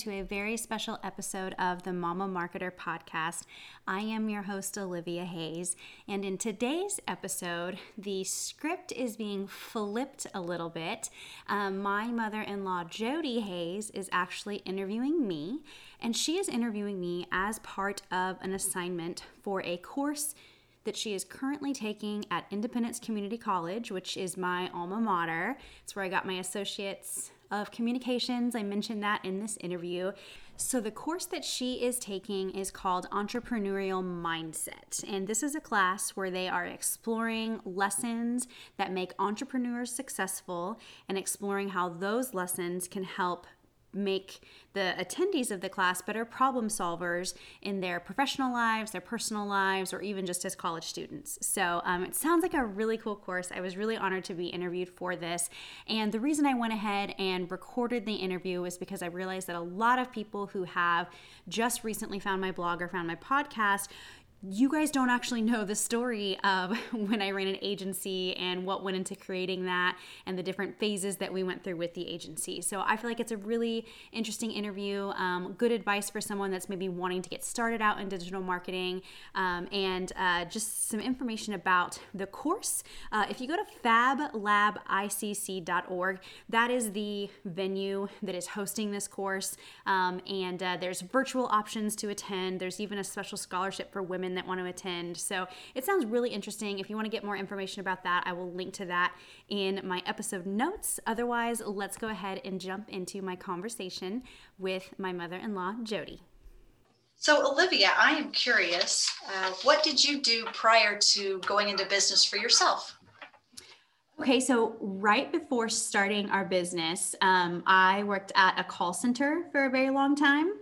to a very special episode of the Mama Marketer podcast. I am your host, Olivia Hayes, and in today's episode, the script is being flipped a little bit. My mother-in-law, Jodi Hayes, is actually interviewing me, and she is interviewing me as part of an assignment for a course that she is currently taking at Independence Community College, which is my alma mater. It's where I got my Associates of Communications. I mentioned that in this interview. So the course that she is taking is called Entrepreneurial Mindset. And this is a class where they are exploring lessons that make entrepreneurs successful and exploring how those lessons can help make the attendees of the class better problem solvers in their professional lives, their personal lives, or even just as college students. So it sounds like a really cool course. I was really honored to be interviewed for this. And the reason I went ahead and recorded the interview was because I realized that a lot of people who have just recently found my blog or found my podcast, you guys don't actually know the story of when I ran an agency and what went into creating that and the different phases that we went through with the agency. So I feel like it's a really interesting interview, good advice for someone that's maybe wanting to get started out in digital marketing, and just some information about the course. If you go to fablabicc.org, that is the venue that is hosting this course, and there's virtual options to attend. There's even a special scholarship for women that want to attend. So it sounds really interesting. If you want to get more information about that, I will link to that in my episode notes. Otherwise, let's go ahead and jump into my conversation with my mother-in-law, Jodi. So Olivia, I am curious, what did you do prior to going into business for yourself? Okay, so right before starting our business, I worked at a call center for a very long time.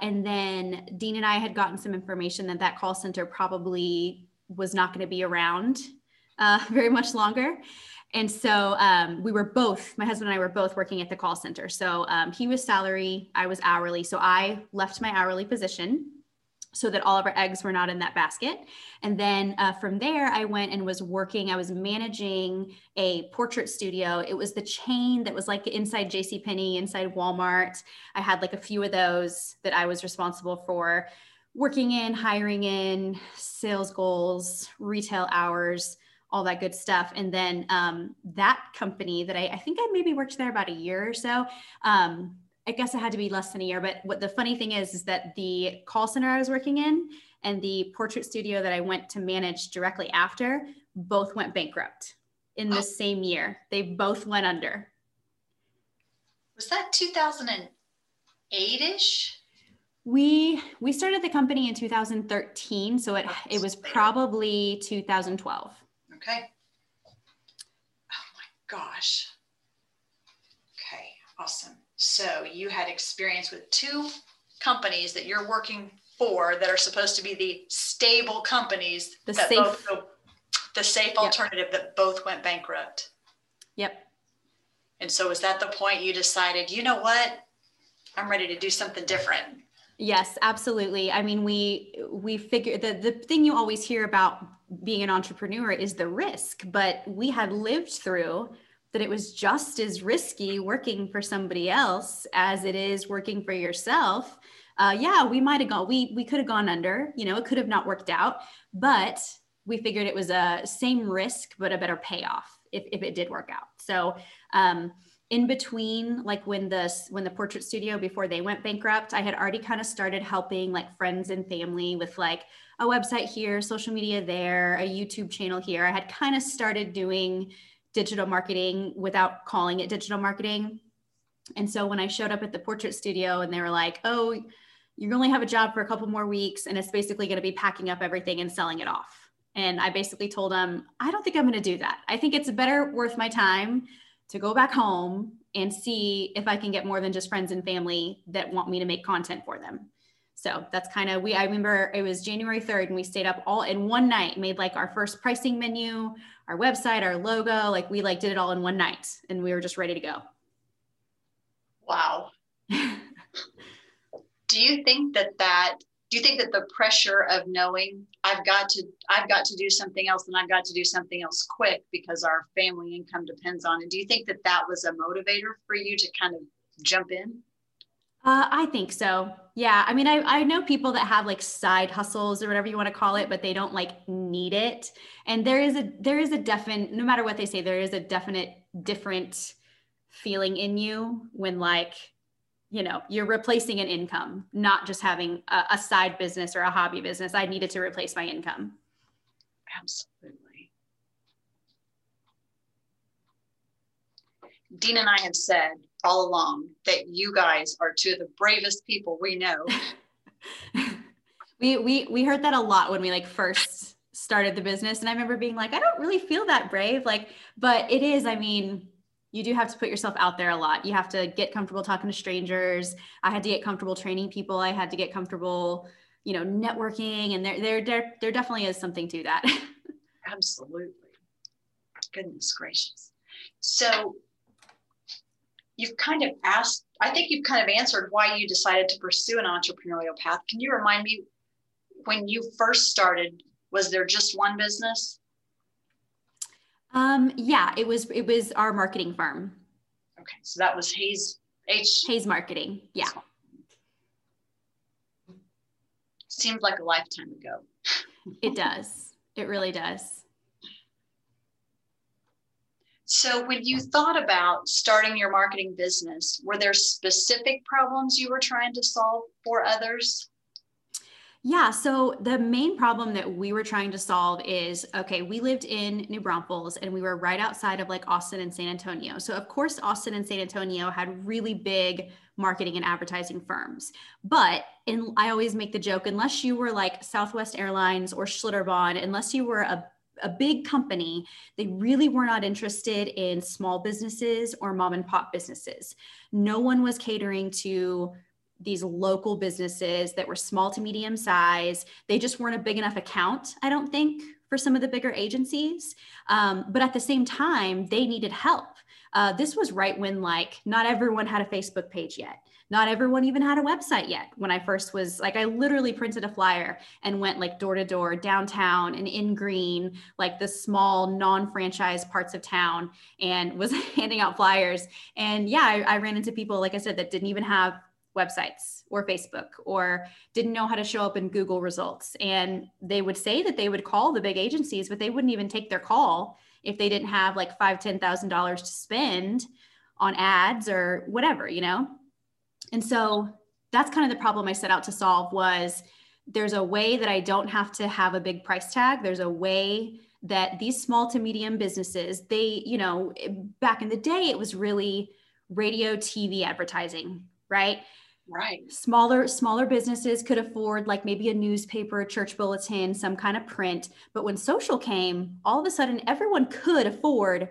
And then Dean and I had gotten some information that that call center probably was not going to be around very much longer. And so we were both, my husband and I were both working at the call center. So he was salary, I was hourly. So I left my hourly position so that all of our eggs were not in that basket. And then from there, I went and was working, I was managing a portrait studio. It was the chain that was like inside JCPenney, inside Walmart. I had like a few of those that I was responsible for working in, hiring in, sales goals, retail hours, all that good stuff. And then that company that I think I maybe worked there about a year or so, I guess it had to be less than a year, but what the funny thing is that the call center I was working in and the portrait studio that I went to manage directly after both went bankrupt in the same year. They both went under. Was that 2008-ish? We started the company in 2013, so it was probably 2012. Okay. Oh my gosh. Okay, awesome. So you had experience with two companies that you're working for that are supposed to be the stable companies, the safe alternative that both went bankrupt. Yep. And so was that the point you decided, you know what, I'm ready to do something different? Yes, absolutely. I mean, we figured the thing you always hear about being an entrepreneur is the risk, but we had lived through that it was just as risky working for somebody else as it is working for yourself. We could have gone under, it could have not worked out, but we figured it was a same risk, but a better payoff if it did work out. So, in between, like when the portrait studio, before they went bankrupt, I had already kind of started helping like friends and family with like a website here, social media there, a YouTube channel here. I had kind of started doing digital marketing without calling it digital marketing. And so when I showed up at the portrait studio and they were like, oh, you only have a job for a couple more weeks and it's basically going to be packing up everything and selling it off. And I basically told them, I don't think I'm going to do that. I think it's better worth my time to go back home and see if I can get more than just friends and family that want me to make content for them. So that's kind of, I remember it was January 3rd and we stayed up all in one night, made like our first pricing menu, our website, our logo, like we like did it all in one night and we were just ready to go. Wow. Do you think that the pressure of knowing I've got to do something else and I've got to do something else quick because our family income depends on it. Do you think that was a motivator for you to kind of jump in? I think so. Yeah. I mean, I know people that have like side hustles or whatever you want to call it, but they don't like need it. And there is a definite, no matter what they say, there is a definite different feeling in you when, like, you know, you're replacing an income, not just having a side business or a hobby business. I needed to replace my income. Absolutely. Dean and I have said all along that you guys are two of the bravest people we know. we heard that a lot when we like first started the business. And I remember being like, I don't really feel that brave. Like, but it is, I mean, you do have to put yourself out there a lot. You have to get comfortable talking to strangers. I had to get comfortable training people. I had to get comfortable, you know, networking. And there definitely is something to that. Absolutely. Goodness gracious. So you've kind of asked, I think you've kind of answered why you decided to pursue an entrepreneurial path. Can you remind me, when you first started, was there just one business? Yeah, it was our marketing firm. Okay. So that was Hayes Marketing. Yeah. Seems like a lifetime ago. It does. It really does. So when you thought about starting your marketing business, were there specific problems you were trying to solve for others? Yeah. So the main problem that we were trying to solve is, okay, we lived in New Braunfels and we were right outside of like Austin and San Antonio. So of course, Austin and San Antonio had really big marketing and advertising firms. But I always make the joke, unless you were like Southwest Airlines or Schlitterbahn, unless you were a big company, they really were not interested in small businesses or mom and pop businesses. No one was catering to these local businesses that were small to medium size. They just weren't a big enough account, I don't think, for some of the bigger agencies. But at the same time, they needed help. This was right when, like, not everyone had a Facebook page yet. Not everyone even had a website yet. When I first was like, I literally printed a flyer and went like door to door downtown and in Green, like the small non-franchise parts of town, and was handing out flyers. And yeah, I ran into people, like I said, that didn't even have websites or Facebook or didn't know how to show up in Google results. And they would say that they would call the big agencies, but they wouldn't even take their call if they didn't have like $5,000, $10,000 to spend on ads or whatever, you know? And so that's kind of the problem I set out to solve, was there's a way that I don't have to have a big price tag. There's a way that these small to medium businesses, they, you know, back in the day, it was really radio, TV advertising, right? Right. Smaller businesses could afford like maybe a newspaper, a church bulletin, some kind of print. But when social came, all of a sudden everyone could afford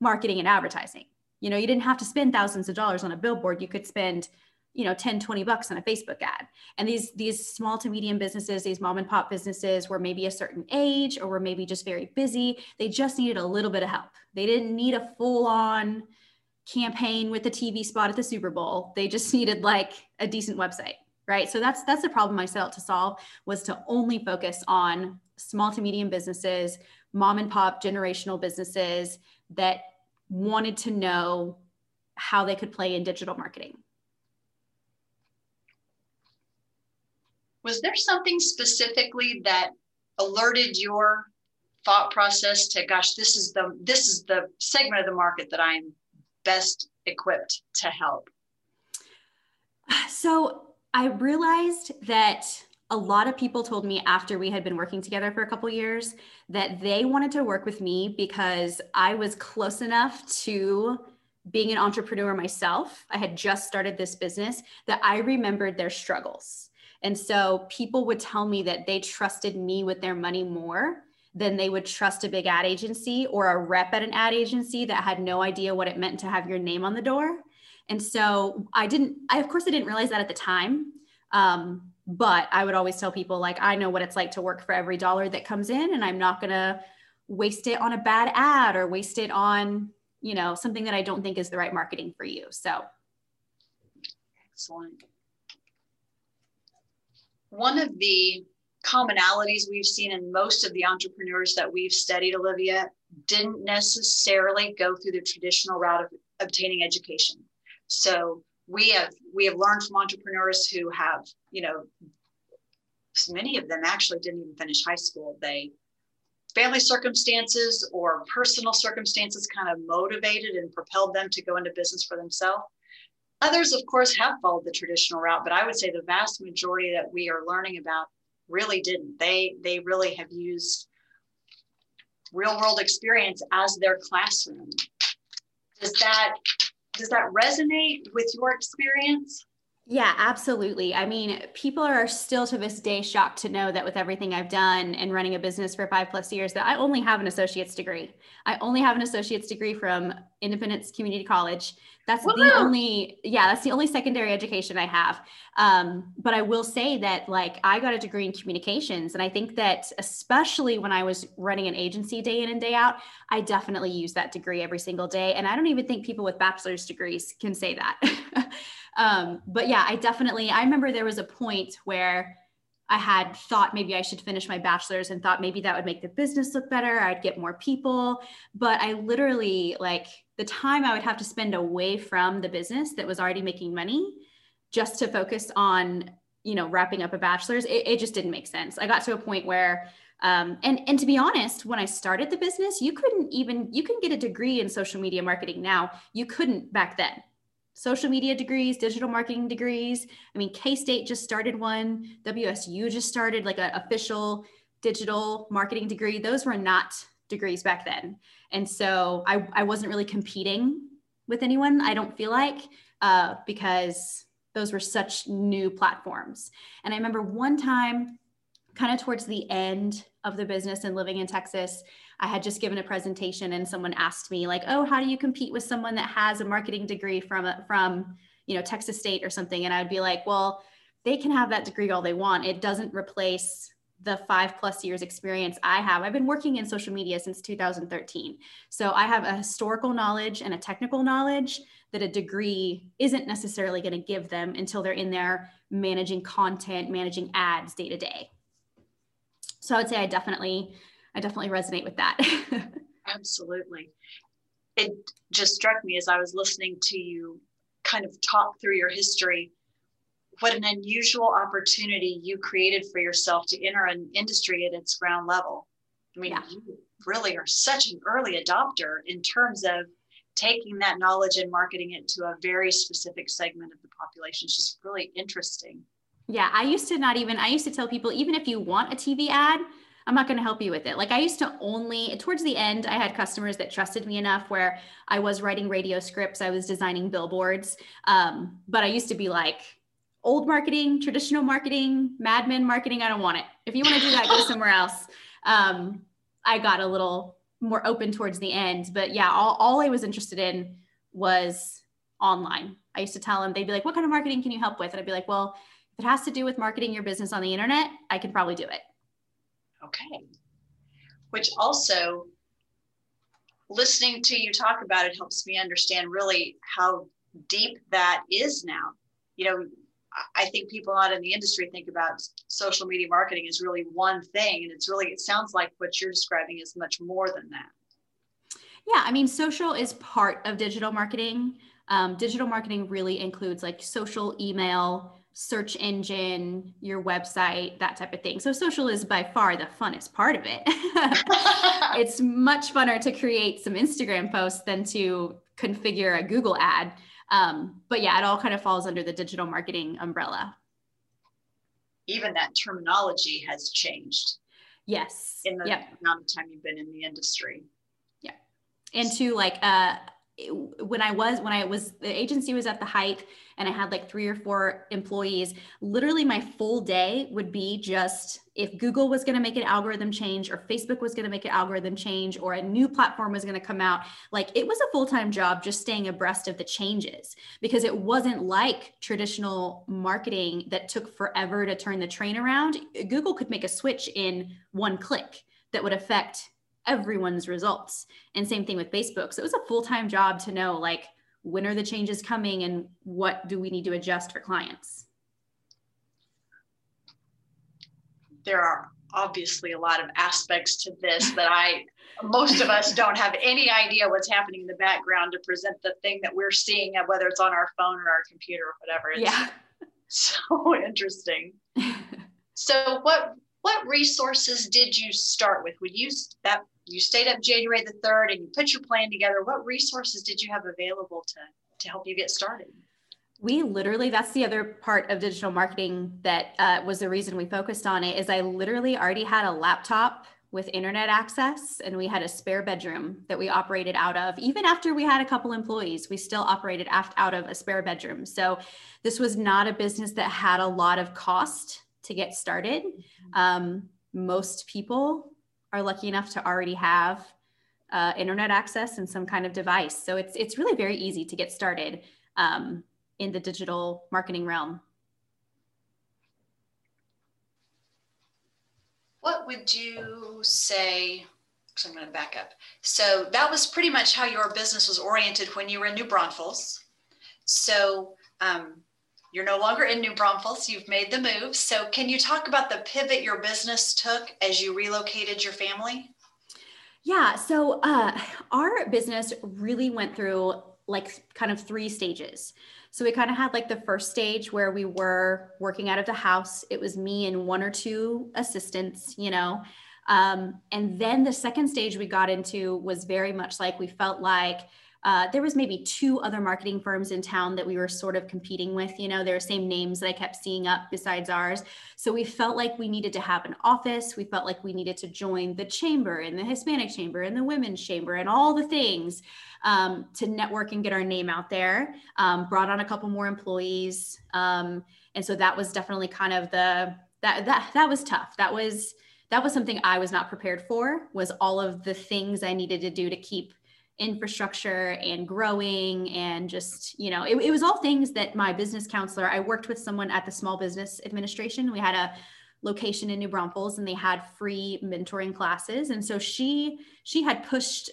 marketing and advertising. You know, you didn't have to spend thousands of dollars on a billboard. You could spend, you know, 10, 20 bucks on a Facebook ad. And these small to medium businesses, these mom and pop businesses, were maybe a certain age or were maybe just very busy. They just needed a little bit of help. They didn't need a full on campaign with a TV spot at the Super Bowl. They just needed like a decent website, right? So that's the problem I set out to solve, was to only focus on small to medium businesses, mom and pop generational businesses that wanted to know how they could play in digital marketing. Was there something specifically that alerted your thought process to, gosh, this is the segment of the market that I'm best equipped to help? So I realized that a lot of people told me after we had been working together for a couple of years that they wanted to work with me because I was close enough to being an entrepreneur myself. I had just started this business that I remembered their struggles. And so people would tell me that they trusted me with their money more than they would trust a big ad agency or a rep at an ad agency that had no idea what it meant to have your name on the door. And so I, of course, didn't realize that at the time. But I would always tell people, like, I know what it's like to work for every dollar that comes in, and I'm not going to waste it on a bad ad or waste it on, you know, something that I don't think is the right marketing for you. So. Excellent. One of the commonalities we've seen in most of the entrepreneurs that we've studied, Olivia, didn't necessarily go through the traditional route of obtaining education. So we have learned from entrepreneurs who have, you know, many of them actually didn't even finish high school. They, family circumstances or personal circumstances kind of motivated and propelled them to go into business for themselves. Others, of course, have followed the traditional route, but I would say the vast majority that we are learning about really didn't. They really have used real world experience as their classroom. Does that resonate with your experience? Yeah, absolutely. I mean, people are still to this day shocked to know that with everything I've done and running a business for 5+ years, that I only have an associate's degree. I only have an associate's degree from Independence Community College. That's the only secondary education I have. But I will say that, like, I got a degree in communications, and I think that especially when I was running an agency day in and day out, I definitely use that degree every single day. And I don't even think people with bachelor's degrees can say that. But yeah, I remember there was a point where I had thought maybe I should finish my bachelor's and thought maybe that would make the business look better. I'd get more people, but I literally, like, the time I would have to spend away from the business that was already making money just to focus on, you know, wrapping up a bachelor's, it just didn't make sense. I got to a point where, and to be honest, when I started the business, you can get a degree in social media marketing now. You couldn't back then. Social media degrees, digital marketing degrees. I mean, K-State just started one. WSU just started like an official digital marketing degree. Those were not degrees back then. And so I wasn't really competing with anyone, I don't feel like, because those were such new platforms. And I remember one time, kind of towards the end of the business and living in Texas, I had just given a presentation and someone asked me, like, oh, how do you compete with someone that has a marketing degree from, you know, Texas State or something? And I'd be like, well, they can have that degree all they want. It doesn't replace the 5+ years experience I have. I've been working in social media since 2013. So I have a historical knowledge and a technical knowledge that a degree isn't necessarily going to give them until they're in there managing content, managing ads day to day. So I would say I definitely resonate with that. Absolutely. It just struck me as I was listening to you kind of talk through your history, what an unusual opportunity you created for yourself to enter an industry at its ground level. I mean, yeah. You really are such an early adopter in terms of taking that knowledge and marketing it to a very specific segment of the population. It's just really interesting. Yeah, I used to tell people, even if you want a TV ad, I'm not going to help you with it. Like, I used to only, towards the end, I had customers that trusted me enough where I was writing radio scripts, I was designing billboards. But I used to be like, old marketing, traditional marketing, Mad Men marketing, I don't want it. If you want to do that, go somewhere else. I got a little more open towards the end, but yeah, all I was interested in was online. I used to tell them, they'd be like, what kind of marketing can you help with? And I'd be like, well, if it has to do with marketing your business on the internet, I can probably do it. Okay. Which also, listening to you talk about it helps me understand really how deep that is now. You know, I think people out in the industry think about social media marketing as really one thing. And it sounds like what you're describing is much more than that. Yeah. I mean, social is part of digital marketing. Digital marketing really includes like social, email, search engine, your website, that type of thing. So social is by far the funnest part of it. It's much funner to create some Instagram posts than to configure a Google ad. But yeah, it all kind of falls under the digital marketing umbrella. Even that terminology has changed. Yes. In the amount of time you've been in the industry. Yeah. And to like, when the agency was at the height and I had like 3 or 4 employees, literally my full day would be just if Google was going to make an algorithm change or Facebook was going to make an algorithm change or a new platform was going to come out. Like, it was a full-time job just staying abreast of the changes, because it wasn't like traditional marketing that took forever to turn the train around. Google could make a switch in one click that would affect everyone's results. And same thing with Facebook. So it was a full-time job to know, like, when are the changes coming and what do we need to adjust for clients? there are obviously a lot of aspects to this that most of us don't have any idea what's happening in the background to present the thing that we're seeing, whether it's on our phone or our computer or whatever. It's so interesting. So what resources did you start with? When you stayed up January the 3rd and you put your plan together, what resources did you have available to help you get started? We literally, that's the other part of digital marketing that was the reason we focused on it, is I literally already had a laptop with internet access, and we had a spare bedroom that we operated out of. Even after we had a couple employees, we still operated out of a spare bedroom. So this was not a business that had a lot of cost to get started. Most people are lucky enough to already have internet access and some kind of device. So it's really very easy to get started in the digital marketing realm. What would you say, so I'm going to back up. So that was pretty much how your business was oriented when you were in New Braunfels. So you're no longer in New Braunfels, you've made the move. So can you talk about the pivot your business took as you relocated your family? Yeah, so our business really went through like kind of three stages. So we kind of had like the first stage where we were working out of the house. It was me and one or two assistants, you know. And then the second stage we got into was very much like we felt like there was maybe two other marketing firms in town that we were sort of competing with, you know, their same names that I kept seeing up besides ours. So we felt like we needed to have an office. We felt like we needed to join the chamber and the Hispanic chamber and the women's chamber and all the things to network and get our name out there. Brought on a couple more employees. And so that was definitely kind of that was tough. That was something I was not prepared for, was all of the things I needed to do to keep infrastructure and growing, and just, you know, it was all things that my business counselor, I worked with someone at the Small Business Administration. We had a location in New Braunfels and they had free mentoring classes. And so she had pushed,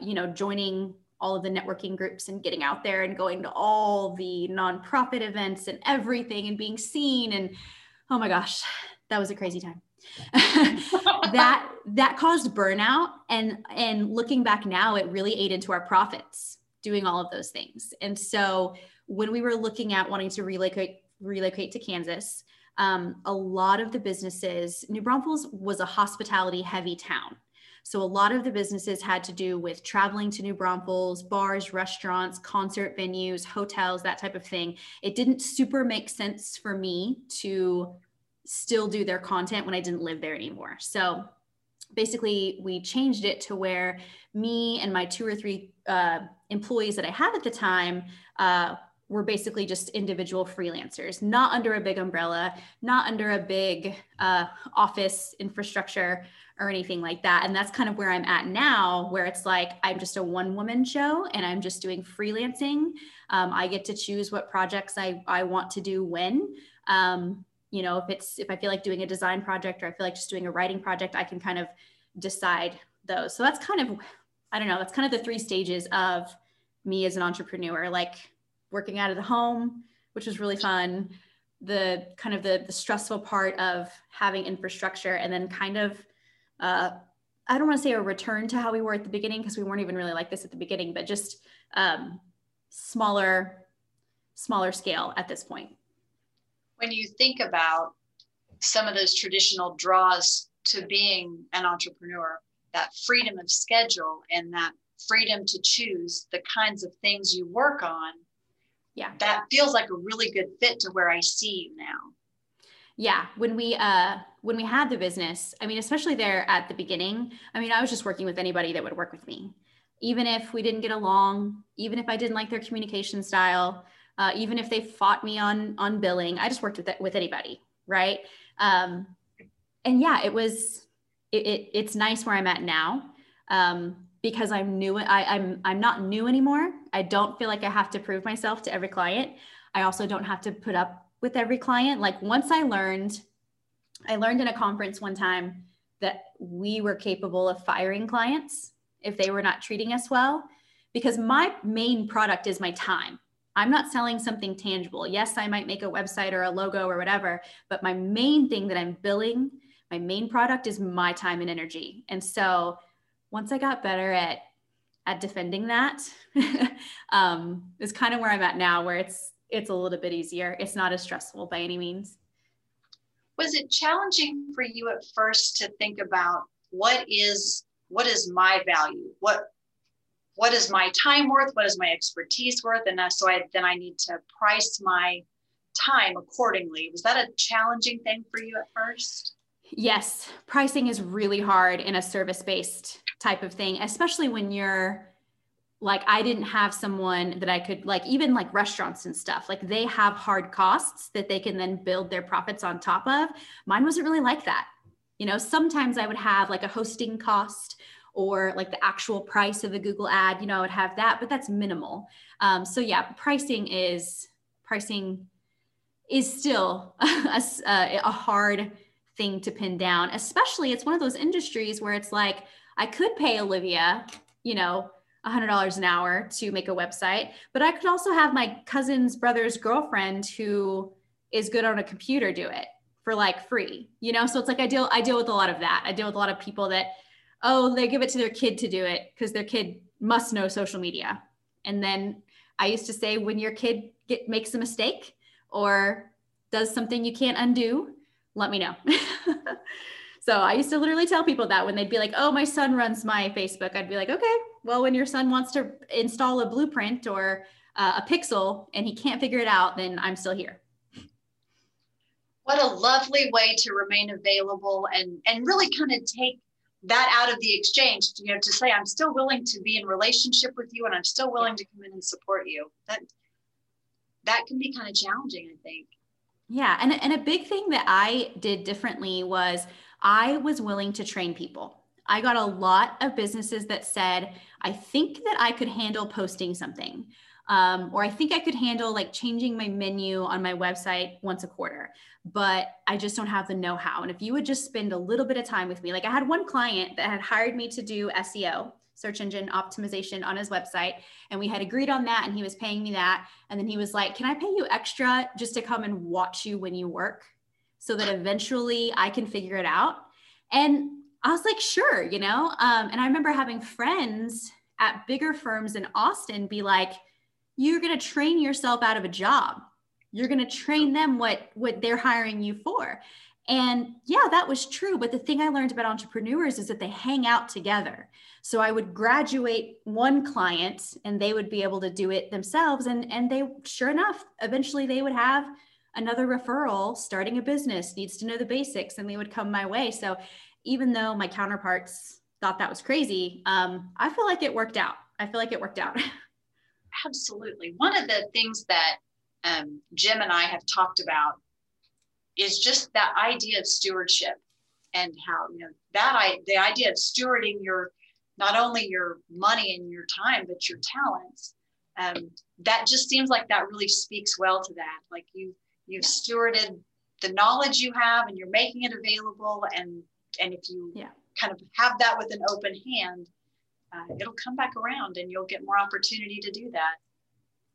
you know, joining all of the networking groups and getting out there and going to all the nonprofit events and everything and being seen. And oh my gosh, that was a crazy time. that caused burnout, and looking back now, it really ate into our profits doing all of those things. And so when we were looking at wanting to relocate to Kansas, a lot of the businesses, New Braunfels was a hospitality heavy town. So a lot of the businesses had to do with traveling to New Braunfels, bars, restaurants, concert venues, hotels, that type of thing. It didn't super make sense for me to still do their content when I didn't live there anymore. So basically we changed it to where me and my two or three employees that I had at the time were basically just individual freelancers, not under a big umbrella, not under a big office infrastructure or anything like that. And that's kind of where I'm at now, where it's like, I'm just a one-woman show and I'm just doing freelancing. I get to choose what projects I want to do when. You know, if I feel like doing a design project, or I feel like just doing a writing project, I can kind of decide those. So that's kind of, I don't know, that's kind of the three stages of me as an entrepreneur, like working out of the home, which was really fun, the kind of the stressful part of having infrastructure, and then kind of, I don't want to say a return to how we were at the beginning, because we weren't even really like this at the beginning, but just smaller scale at this point. When you think about some of those traditional draws to being an entrepreneur, that freedom of schedule and that freedom to choose the kinds of things you work on, yeah, that feels like a really good fit to where I see you now. Yeah, when we had the business, I mean, especially there at the beginning, I mean, I was just working with anybody that would work with me, even if we didn't get along, even if I didn't like their communication style. Even if they fought me on billing, I just worked with anybody, right? And yeah, it's nice where I'm at now because I'm new. I'm not new anymore. I don't feel like I have to prove myself to every client. I also don't have to put up with every client. Like once I learned in a conference one time that we were capable of firing clients if they were not treating us well, because my main product is my time. I'm not selling something tangible. Yes, I might make a website or a logo or whatever, but my main thing that I'm billing, My main product is my time and energy. And so once I got better at defending that, is kind of where I'm at now, where it's a little bit easier. It's not as stressful by any means. Was it challenging for you at first to think about what is my value? What is my time worth? What is my expertise worth? And so then I need to price my time accordingly. Was that a challenging thing for you at first? Yes, pricing is really hard in a service-based type of thing, especially when you're like, I didn't have someone that I could, like, even like restaurants and stuff, like they have hard costs that they can then build their profits on top of. Mine wasn't really like that. You know, sometimes I would have like a hosting cost or like the actual price of the Google ad, you know, I would have that, but that's minimal. So yeah, pricing is still a hard thing to pin down, especially it's one of those industries where it's like, I could pay Olivia, you know, $100 an hour to make a website, but I could also have my cousin's brother's girlfriend who is good on a computer do it for like free, you know? So it's like, I deal with a lot of that. I deal with a lot of people that, oh, they give it to their kid to do it because their kid must know social media. And then I used to say, when your kid makes a mistake or does something you can't undo, let me know. So I used to literally tell people that when they'd be like, oh, my son runs my Facebook, I'd be like, okay, well, when your son wants to install a blueprint or a pixel and he can't figure it out, then I'm still here. What a lovely way to remain available and really kind of take that out of the exchange, you know, to say, I'm still willing to be in relationship with you and I'm still willing to come in and support you. That can be kind of challenging, I think. Yeah. And a big thing that I did differently was I was willing to train people. I got a lot of businesses that said, I think that I could handle posting something, or I think I could handle like changing my menu on my website once a quarter, but I just don't have the know-how. And if you would just spend a little bit of time with me, like I had one client that had hired me to do SEO, search engine optimization, on his website. And we had agreed on that and he was paying me that. And then he was like, can I pay you extra just to come and watch you when you work so that eventually I can figure it out? And I was like, sure, you know? And I remember having friends at bigger firms in Austin be like, you're going to train yourself out of a job. You're going to train them what they're hiring you for. And yeah, that was true. But the thing I learned about entrepreneurs is that they hang out together. So I would graduate one client and they would be able to do it themselves. And they, sure enough, eventually they would have another referral, starting a business, needs to know the basics, and they would come my way. So even though my counterparts thought that was crazy, I feel like it worked out. Absolutely. One of the things that Jim and I have talked about is just that idea of stewardship and how, you know, the idea of stewarding your, not only your money and your time, but your talents. That just seems like that really speaks well to that. Like you've stewarded the knowledge you have and you're making it available. And if you kind of have that with an open hand, it'll come back around and you'll get more opportunity to do that.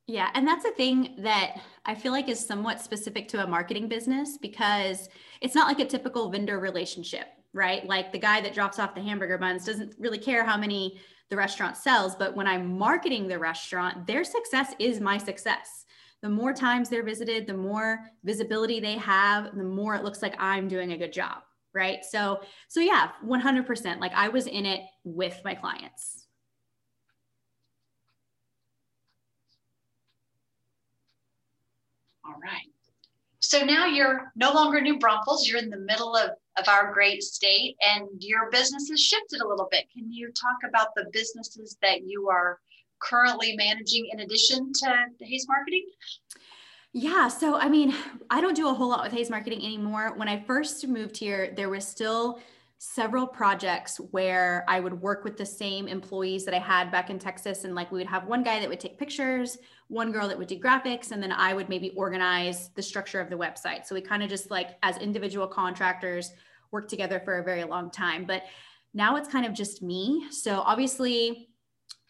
Yeah. And that's a thing that I feel like is somewhat specific to a marketing business, because it's not like a typical vendor relationship, right? Like the guy that drops off the hamburger buns doesn't really care how many the restaurant sells. But when I'm marketing the restaurant, their success is my success. The more times they're visited, the more visibility they have, the more it looks like I'm doing a good job. Right. So yeah, 100%. Like I was in it with my clients. All right. So now you're no longer New Braunfels. You're in the middle of our great state and your business has shifted a little bit. Can you talk about the businesses that you are currently managing in addition to the Hayes Marketing? Yeah. So, I mean, I don't do a whole lot with Hayes Marketing anymore. When I first moved here, there were still several projects where I would work with the same employees that I had back in Texas. And like, we would have one guy that would take pictures, one girl that would do graphics, and then I would maybe organize the structure of the website. So we kind of just like as individual contractors worked together for a very long time, but now it's kind of just me. So obviously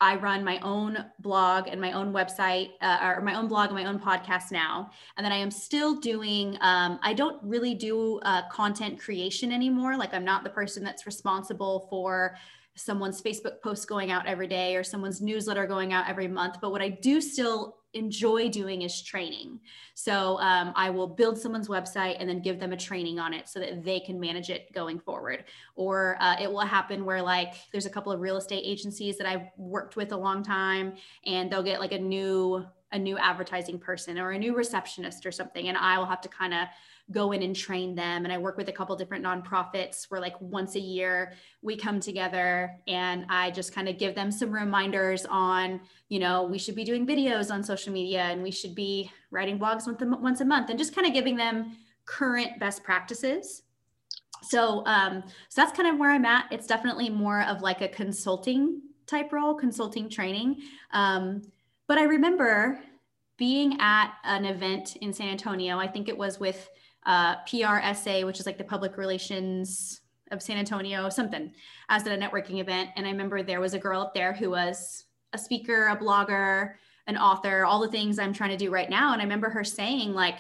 I run my own blog and my own website, or my own blog and my own podcast now. And then I am still doing, I don't really do content creation anymore. Like, I'm not the person that's responsible for someone's Facebook post going out every day or someone's newsletter going out every month. But what I do still enjoy doing is training. So I will build someone's website and then give them a training on it so that they can manage it going forward. Or it will happen where, like, there's a couple of real estate agencies that I've worked with a long time, and they'll get like a new advertising person or a new receptionist or something. And I will have to kind of go in and train them. And I work with a couple different nonprofits where, like, once a year we come together and I just kind of give them some reminders on, you know, we should be doing videos on social media and we should be writing blogs once a month, and just kind of giving them current best practices. So, so that's kind of where I'm at. It's definitely more of like a consulting type role, consulting training. But I remember being at an event in San Antonio. I think it was with PRSA, which is like the Public Relations of San Antonio, something, as at a networking event. And I remember there was a girl up there who was a speaker, a blogger, an author, all the things I'm trying to do right now. And I remember her saying, like,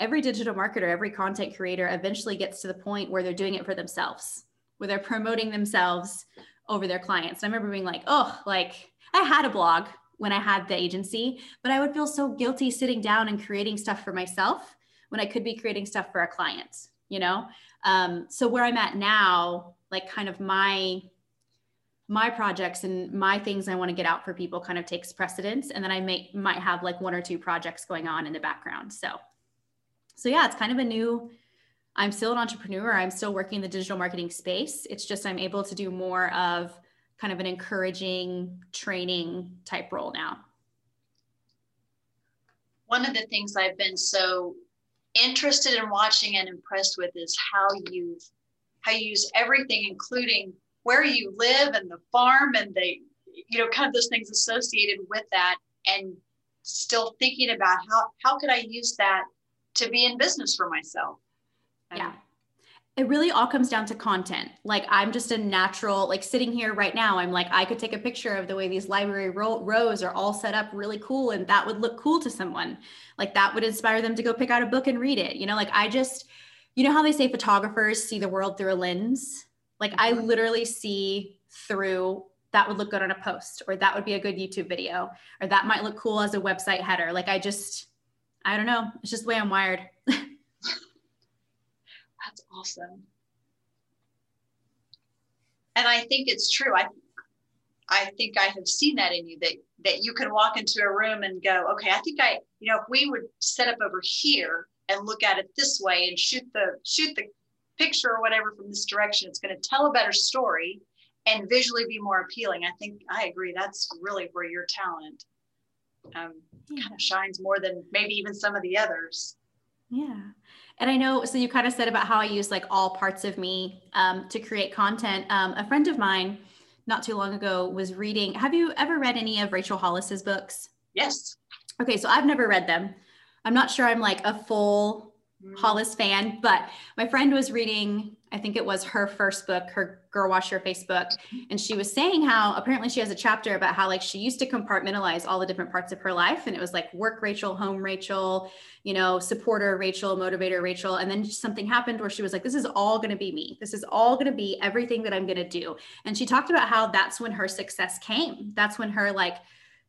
every digital marketer, every content creator eventually gets to the point where they're doing it for themselves, where they're promoting themselves over their clients. And I remember being like, oh, like, I had a blog when I had the agency, but I would feel so guilty sitting down and creating stuff for myself when I could be creating stuff for a client, you know? So where I'm at now, like, kind of my projects and my things I want to get out for people kind of takes precedence. And then I might have like one or two projects going on in the background. So yeah, it's kind of I'm still an entrepreneur. I'm still working in the digital marketing space. It's just, I'm able to do more of kind of an encouraging training type role now. One of the things I've been so interested in watching and impressed with is how you use everything, including where you live and the farm and the, you know, kind of those things associated with that, and still thinking about how could I use that to be in business for myself? Yeah. It really all comes down to content. Like, I'm just a natural, like, sitting here right now, I'm like, I could take a picture of the way these library rows are all set up really cool. And that would look cool to someone. Like, that would inspire them to go pick out a book and read it. You know, like, I just, you know how they say photographers see the world through a lens? Like, I literally see through, that would look good on a post, or that would be a good YouTube video, or that might look cool as a website header. Like, I don't know. It's just the way I'm wired. That's awesome. And I think it's true. I think I have seen that in you, that you can walk into a room and go, okay, I think you know, if we would set up over here and look at it this way and shoot the picture or whatever from this direction, it's going to tell a better story and visually be more appealing. I think I agree. That's really where your talent kind of shines more than maybe even some of the others. Yeah. And I know, so you kind of said about how I use like all parts of me to create content. A friend of mine not too long ago was reading, have you ever read any of Rachel Hollis's books? Yes. Okay. So I've never read them. I'm not sure I'm like a full Hollis fan, but my friend was reading, I think it was her first book, her Girl, Wash Your Face book. And she was saying how apparently she has a chapter about how, like, she used to compartmentalize all the different parts of her life. And it was like work Rachel, home Rachel, you know, supporter Rachel, motivator Rachel. And then something happened where she was like, this is all going to be me. This is all going to be everything that I'm going to do. And she talked about how that's when her success came. That's when her, like,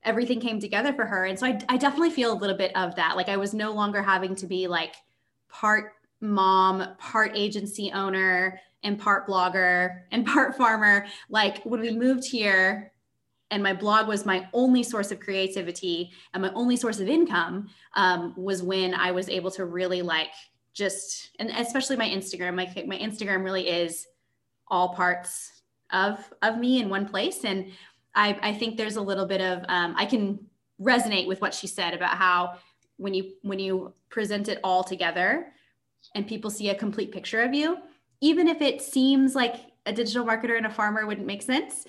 everything came together for her. And so I definitely feel a little bit of that. Like, I was no longer having to be like part mom, part agency owner, and part blogger and part farmer. Like, when we moved here and my blog was my only source of creativity and my only source of income, was when I was able to really, like, just, and especially my Instagram, my Instagram really is all parts of me in one place. And I think there's a little bit of, I can resonate with what she said about how when you present it all together and people see a complete picture of you, even if it seems like a digital marketer and a farmer wouldn't make sense,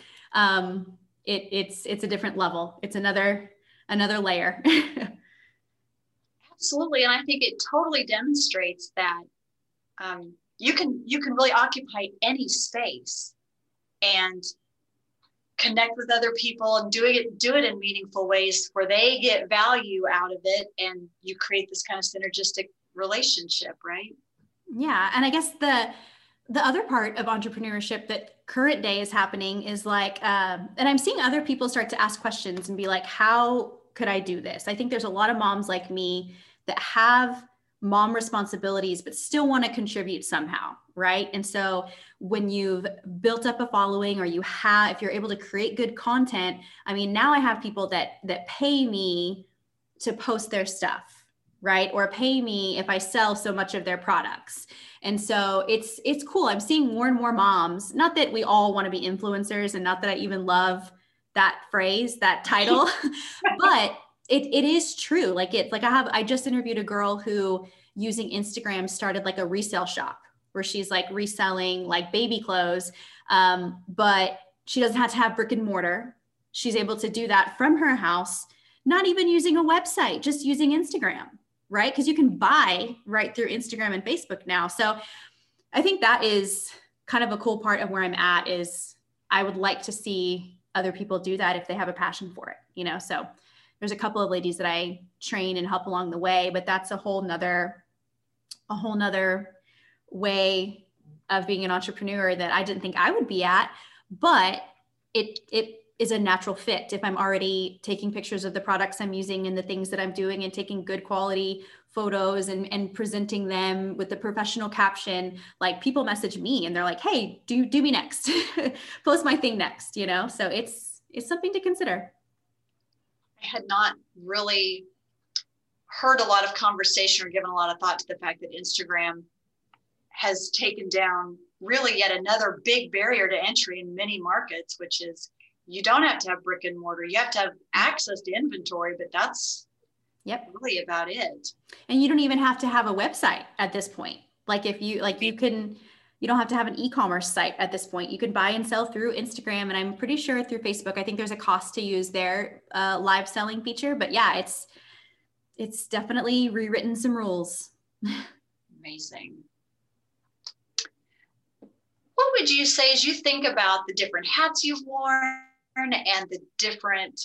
it's a different level. It's another layer. Absolutely, and I think it totally demonstrates that you can really occupy any space and connect with other people and do it in meaningful ways where they get value out of it, and you create this kind of synergistic relationship, right? Yeah. And I guess the other part of entrepreneurship that current day is happening is like, and I'm seeing other people start to ask questions and be like, how could I do this? I think there's a lot of moms like me that have mom responsibilities, but still want to contribute somehow, right? And so when you've built up a following, or you have, if you're able to create good content, I mean, now I have people that pay me to post their stuff, right? Or pay me if I sell so much of their products. And so it's cool. I'm seeing more and more moms, not that we all want to be influencers, and not that I even love that phrase, that title, but it is true. Like it's like I just interviewed a girl who using Instagram started like a resale shop where she's like reselling like baby clothes. But she doesn't have to have brick and mortar. She's able to do that from her house, not even using a website, just using Instagram, right? Because you can buy right through Instagram and Facebook now. So I think that is kind of a cool part of where I'm at, is I would like to see other people do that if they have a passion for it, you know? So there's a couple of ladies that I train and help along the way, but that's a whole nother way of being an entrepreneur that I didn't think I would be at, but it is a natural fit. If I'm already taking pictures of the products I'm using and the things that I'm doing and taking good quality photos and presenting them with the professional caption, like people message me and they're like, hey, do me next, post my thing next, you know? So it's something to consider. I had not really heard a lot of conversation or given a lot of thought to the fact that Instagram has taken down really yet another big barrier to entry in many markets, which is, you don't have to have brick and mortar. You have to have access to inventory, but that's really about it. And you don't even have to have a website at this point. Like if you, like you don't have to have an e-commerce site at this point. You can buy and sell through Instagram. And I'm pretty sure through Facebook, I think there's a cost to use their live selling feature, but yeah, it's definitely rewritten some rules. Amazing. What would you say as you think about the different hats you've worn and the different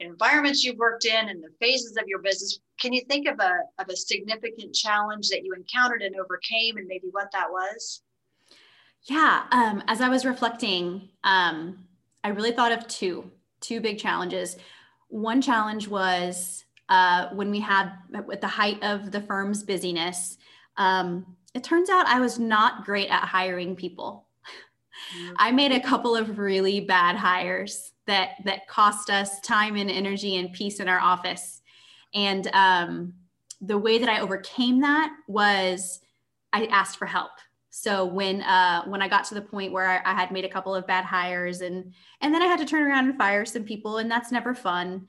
environments you've worked in and the phases of your business? Can you think of a significant challenge that you encountered and overcame, and maybe what that was? Yeah. As I was reflecting, I really thought of two big challenges. One challenge was when we had, at the height of the firm's busyness, it turns out I was not great at hiring people. I made a couple of really bad hires that cost us time and energy and peace in our office. And the way that I overcame that was I asked for help. So when I got to the point where I had made a couple of bad hires and then I had to turn around and fire some people, and that's never fun.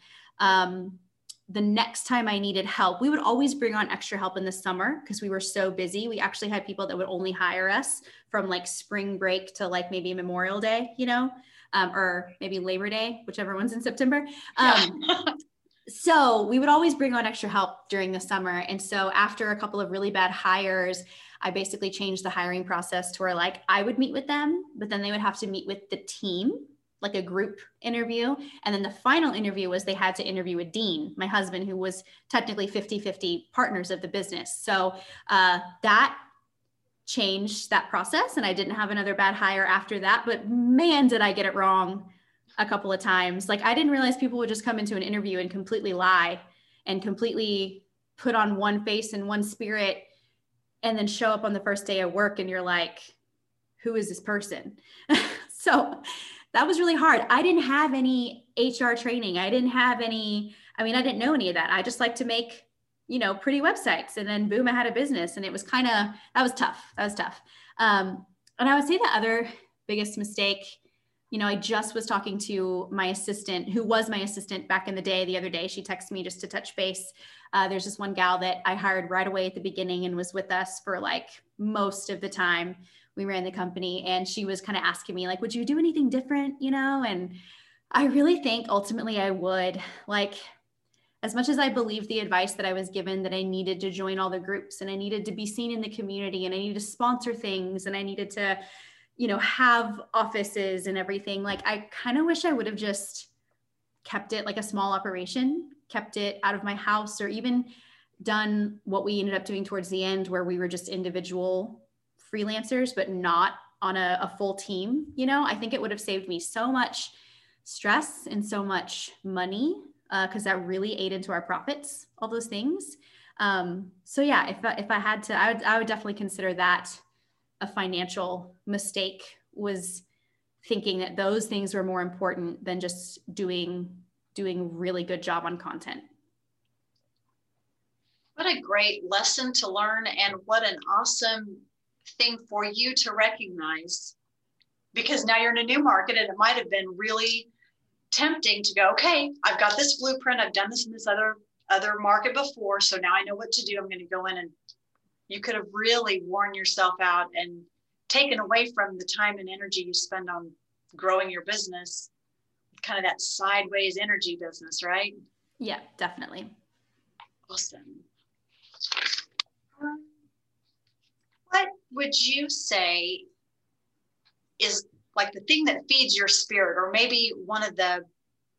The next time I needed help, we would always bring on extra help in the summer because we were so busy. We actually had people that would only hire us from like spring break to like maybe Memorial Day, you know, or maybe Labor Day, whichever one's in September. So we would always bring on extra help during the summer. And so after a couple of really bad hires, I basically changed the hiring process to where like I would meet with them, but then they would have to meet with the team, like a group interview. And then the final interview was they had to interview with Dean, my husband, who was technically 50-50 partners of the business. So that changed that process. And I didn't have another bad hire after that, but man, did I get it wrong a couple of times. Like I didn't realize people would just come into an interview and completely lie and completely put on one face and one spirit and then show up on the first day of work. And you're like, who is this person? So that was really hard. I didn't have any HR training. I didn't know any of that. I just like to make, you know, pretty websites, and then boom, I had a business, and it was that was tough. And I would say the other biggest mistake, you know, I just was talking to my assistant, who was my assistant back in the day. The other day, she texted me just to touch base. There's this one gal that I hired right away at the beginning and was with us for like most of the time we ran the company. And she was kind of asking me like, would you do anything different? You know? And I really think ultimately I would, like, as much as I believed the advice that I was given that I needed to join all the groups and I needed to be seen in the community and I needed to sponsor things and I needed to, you know, have offices and everything. Like, I kind of wish I would have just kept it like a small operation, kept it out of my house, or even done what we ended up doing towards the end, where we were just individual freelancers, but not on a full team. You know, I think it would have saved me so much stress and so much money, because that really ate into our profits, all those things. So yeah, if I had to, I would definitely consider that a financial mistake, was thinking that those things were more important than just doing a really good job on content. What a great lesson to learn, and what an awesome thing for you to recognize, because now you're in a new market, and it might have been really tempting to go, okay, I've got this blueprint, I've done this in this other market before, so now I know what to do, I'm going to go in. And you could have really worn yourself out and taken away from the time and energy you spend on growing your business, kind of that sideways energy business, right? Yeah, definitely. Awesome. What would you say is like the thing that feeds your spirit, or maybe one of the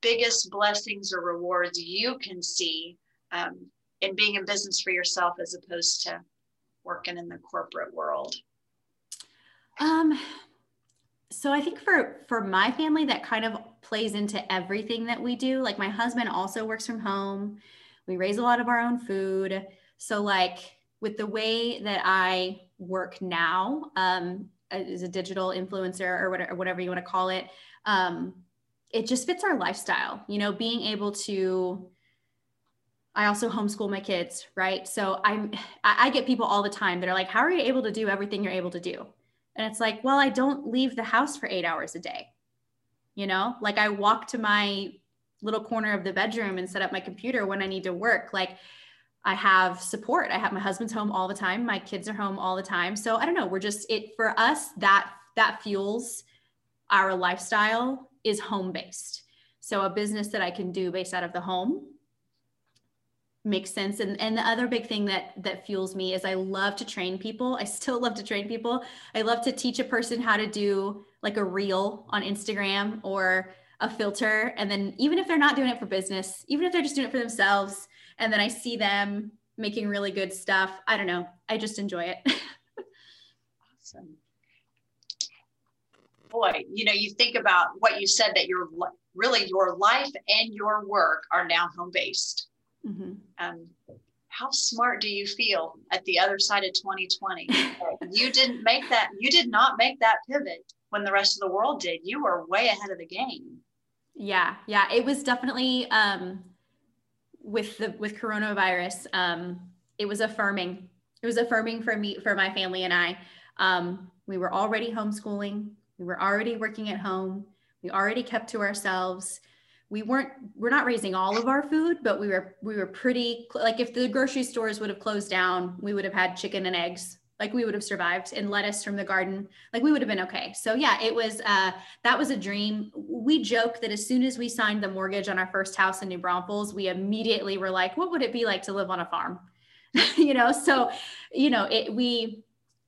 biggest blessings or rewards you can see in being in business for yourself as opposed to working in the corporate world? So I think for my family, that kind of plays into everything that we do. Like, my husband also works from home. We raise a lot of our own food. So like, with the way that I work now, as a digital influencer or whatever you want to call it, it just fits our lifestyle, you know, being able to, I also homeschool my kids, right? So I get people all the time that are like, how are you able to do everything you're able to do? And it's like, well, I don't leave the house for 8 hours a day. You know, like, I walk to my little corner of the bedroom and set up my computer when I need to work. Like, I have support. I have my husband's home all the time. My kids are home all the time. So I don't know. We're just, it for us, that fuels our lifestyle is home-based. So a business that I can do based out of the home makes sense. And the other big thing that fuels me is I love to train people. I still love to train people. I love to teach a person how to do like a reel on Instagram or a filter. And then even if they're not doing it for business, even if they're just doing it for themselves, and then I see them making really good stuff, I don't know, I just enjoy it. Awesome. Boy, you know, you think about what you said, that you're really, your life and your work are now home-based. Mm-hmm. How smart do you feel at the other side of 2020? You did not make that pivot when the rest of the world did. You were way ahead of the game. Yeah. It was definitely, with coronavirus, it was affirming for me, for my family and I. We were already homeschooling. We were already working at home. We already kept to ourselves. We're not raising all of our food, but we were pretty, like, if the grocery stores would have closed down, we would have had chicken and eggs. Like, we would have survived, and lettuce from the garden. Like, we would have been okay. So yeah, it was, that was a dream. We joke that as soon as we signed the mortgage on our first house in New Braunfels, we immediately were like, what would it be like to live on a farm? You know? So, you know, we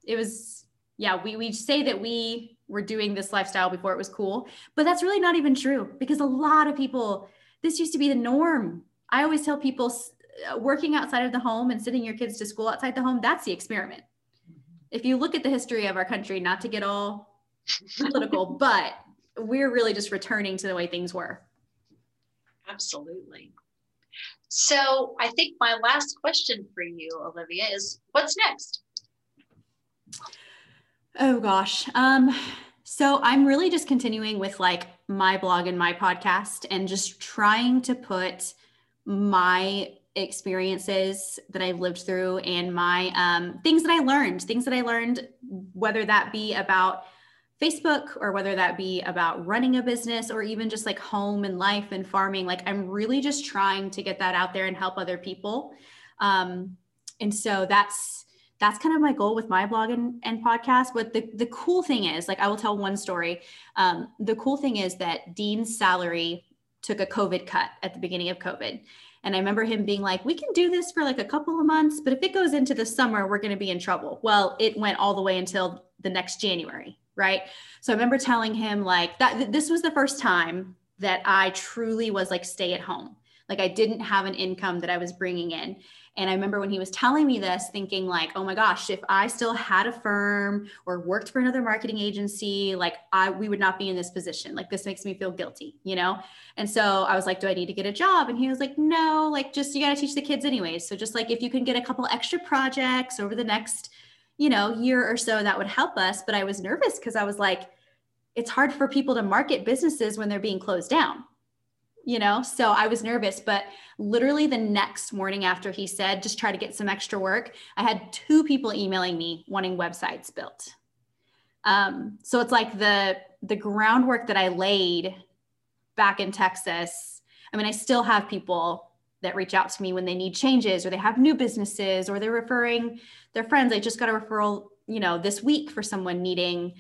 say that we were doing this lifestyle before it was cool, but that's really not even true, because a lot of people, this used to be the norm. I always tell people, working outside of the home and sending your kids to school outside the home, that's the experiment. If you look at the history of our country, not to get all political, but we're really just returning to the way things were. Absolutely. So I think my last question for you, Olivia, is what's next? Oh gosh. So I'm really just continuing with like my blog and my podcast, and just trying to put my experiences that I've lived through and my things that I learned, whether that be about Facebook or whether that be about running a business or even just like home and life and farming. Like, I'm really just trying to get that out there and help other people. And so that's kind of my goal with my blog and podcast. But the cool thing is, like, I will tell one story. The cool thing is that Dean's salary took a COVID cut at the beginning of COVID. And I remember him being like, we can do this for like a couple of months, but if it goes into the summer, we're going to be in trouble. Well, it went all the way until the next January. right? So I remember telling him like that, this was the first time that I truly was like stay at home. Like I didn't have an income that I was bringing in. And I remember when he was telling me this, thinking like, oh my gosh, if I still had a firm or worked for another marketing agency, like we would not be in this position. Like this makes me feel guilty, you know? And so I was like, do I need to get a job? And he was like, no, like just, you got to teach the kids anyways. So just like, if you can get a couple extra projects over the next, you know, year or so, that would help us. But I was nervous because I was like, it's hard for people to market businesses when they're being closed down. You know, so I was nervous, but literally the next morning after he said, just try to get some extra work, I had 2 people emailing me wanting websites built. So it's like the groundwork that I laid back in Texas. I mean, I still have people that reach out to me when they need changes or they have new businesses or they're referring their friends. I just got a referral, you know, this week for someone needing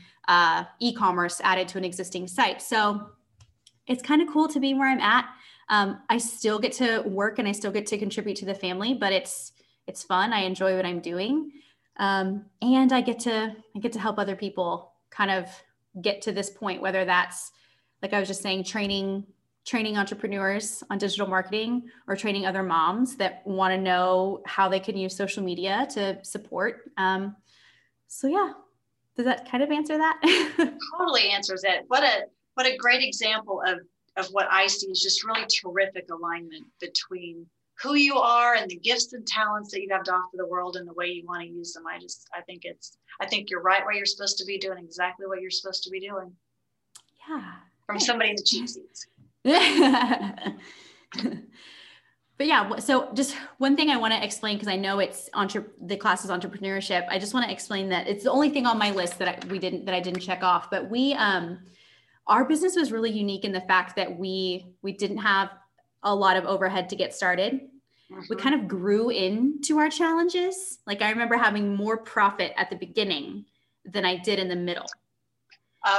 e-commerce added to an existing site. So it's kind of cool to be where I'm at. I still get to work and I still get to contribute to the family, but it's fun. I enjoy what I'm doing. And I get to help other people kind of get to this point, whether that's, like I was just saying, training entrepreneurs on digital marketing or training other moms that want to know how they can use social media to support. So yeah, does that kind of answer that? Totally answers it. What a great example of what I see is just really terrific alignment between who you are and the gifts and talents that you have to offer the world and the way you want to use them. I think you're right where you're supposed to be doing exactly what you're supposed to be doing. Yeah. From somebody in the cheap seats. But yeah, so just one thing I want to explain, because I know it's the class is entrepreneurship. I just want to explain that it's the only thing on my list that I didn't check off, but our business was really unique in the fact that we didn't have a lot of overhead to get started. Mm-hmm. We kind of grew into our challenges. Like I remember having more profit at the beginning than I did in the middle.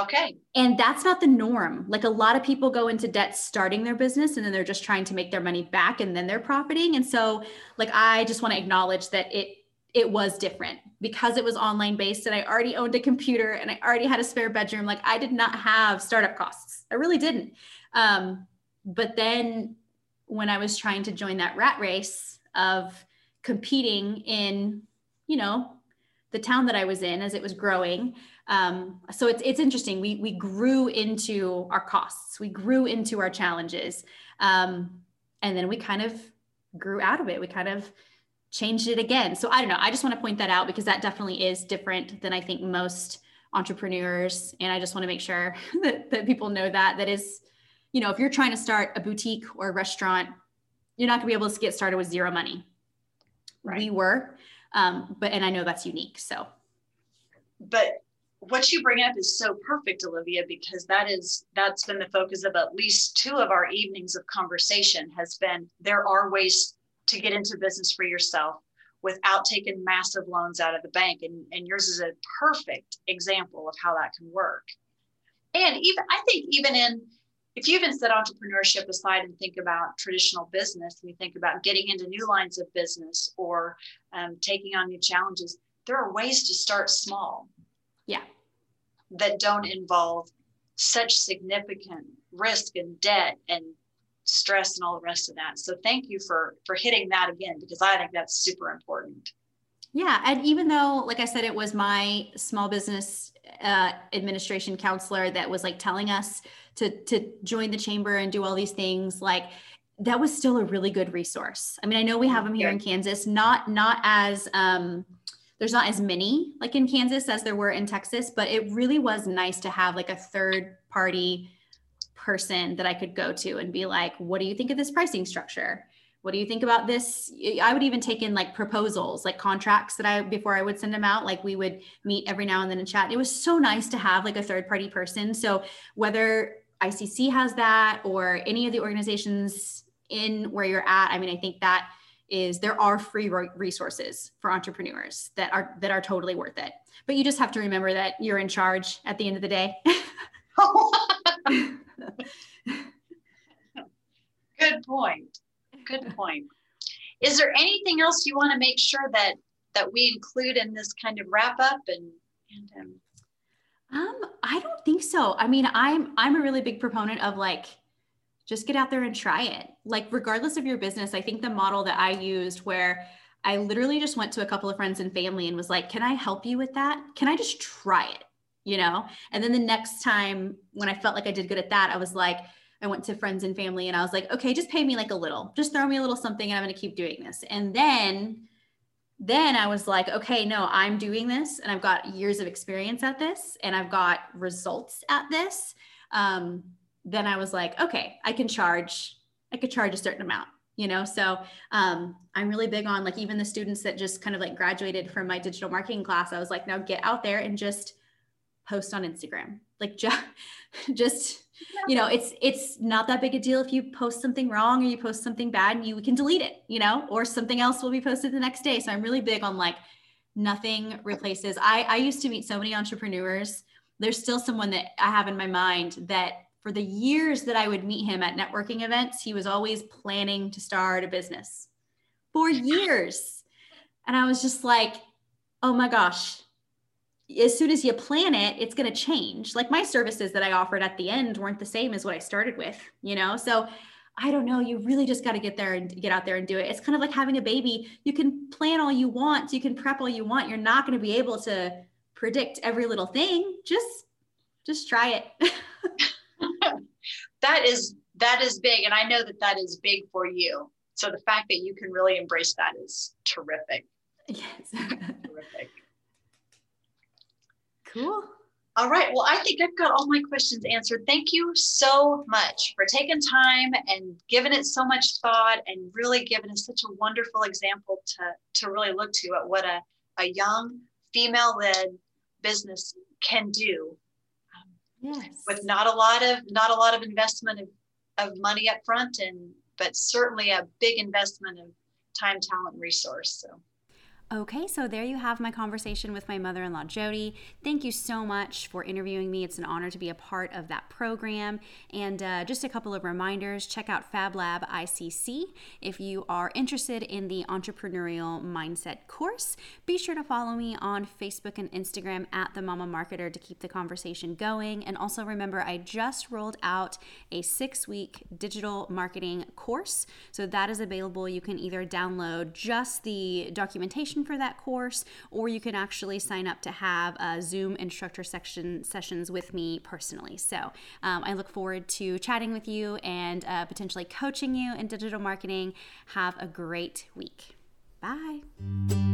Okay. And that's not the norm. Like a lot of people go into debt starting their business and then they're just trying to make their money back and then they're profiting. And so like, I just want to acknowledge that it was different because it was online based and I already owned a computer and I already had a spare bedroom. Like I did not have startup costs. I really didn't. But then when I was trying to join that rat race of competing in, you know, the town that I was in as it was growing. So it's interesting. We grew into our costs. We grew into our challenges. And then we kind of grew out of it. We kind of changed it again. So I don't know. I just want to point that out because that definitely is different than I think most entrepreneurs. And I just want to make sure that people know that is, you know, if you're trying to start a boutique or a restaurant, you're not gonna be able to get started with zero money. Right. We were, and I know that's unique. So, but what you bring up is so perfect, Olivia, because that's been the focus of at least 2 of our evenings of conversation has been, there are ways to get into business for yourself without taking massive loans out of the bank. And yours is a perfect example of how that can work. And even, I think even in, if you even set entrepreneurship aside and think about traditional business, and you think about getting into new lines of business or taking on new challenges, there are ways to start small. Yeah. That don't involve such significant risk and debt and stress and all the rest of that. So thank you for hitting that again, because I think that's super important. Yeah. And even though, like I said, it was my small business administration counselor that was like telling us to join the chamber and do all these things, like that was still a really good resource. I mean, I know we have them here in Kansas, not as, there's not as many like in Kansas as there were in Texas, but it really was nice to have like a third party person that I could go to and be like, what do you think of this pricing structure? What do you think about this? I would even take in like proposals, like contracts before I would send them out, like we would meet every now and then and chat. It was so nice to have like a third party person. So whether ICC has that or any of the organizations in where you're at, I mean, I think that there are free resources for entrepreneurs that are totally worth it. But you just have to remember that you're in charge at the end of the day. Good point. Is there anything else you want to make sure that we include in this kind of wrap up and I don't think so. I mean, I'm a really big proponent of like, just get out there and try it. Like, regardless of your business, I think the model that I used where I literally just went to a couple of friends and family and was like, can I help you with that? Can I just try it? You know? And then the next time when I felt like I did good at that, I was like, I went to friends and family and I was like, okay, just pay me like a little, just throw me a little something and I'm going to keep doing this. And then I was like, okay, no, I'm doing this and I've got years of experience at this and I've got results at this. Then I was like, okay, I could charge a certain amount, you know? So I'm really big on like, even the students that just kind of like graduated from my digital marketing class, I was like, now get out there and just post on Instagram. Like just, you know, it's not that big a deal if you post something wrong or you post something bad and you can delete it, you know, or something else will be posted the next day. So I'm really big on like, nothing replaces. I used to meet so many entrepreneurs. There's still someone that I have in my mind that for the years that I would meet him at networking events, he was always planning to start a business for years. And I was just like, oh my gosh, as soon as you plan it, it's going to change. Like my services that I offered at the end weren't the same as what I started with, you know? So I don't know. You really just got to get there and get out there and do it. It's kind of like having a baby. You can plan all you want. You can prep all you want. You're not going to be able to predict every little thing. Just try it. That is big. And I know that is big for you. So the fact that you can really embrace that is terrific. Yes. Terrific. Cool. All right. Well, I think I've got all my questions answered. Thank you so much for taking time and giving it so much thought and really giving us such a wonderful example to really look to at what a young female-led business can do. Yes. With not a lot of investment of money up front, but certainly a big investment of time, talent, and resource. So. Okay, so there you have my conversation with my mother-in-law, Jodi. Thank you so much for interviewing me. It's an honor to be a part of that program. And just a couple of reminders, check out Fab Lab ICC if you are interested in the Entrepreneurial Mindset course. Be sure to follow me on Facebook and Instagram at The Mama Marketer to keep the conversation going. And also remember, I just rolled out a 6-week digital marketing course. So that is available. You can either download just the documentation for that course, or you can actually sign up to have Zoom instructor sessions with me personally. So I look forward to chatting with you and potentially coaching you in digital marketing. Have a great week. Bye.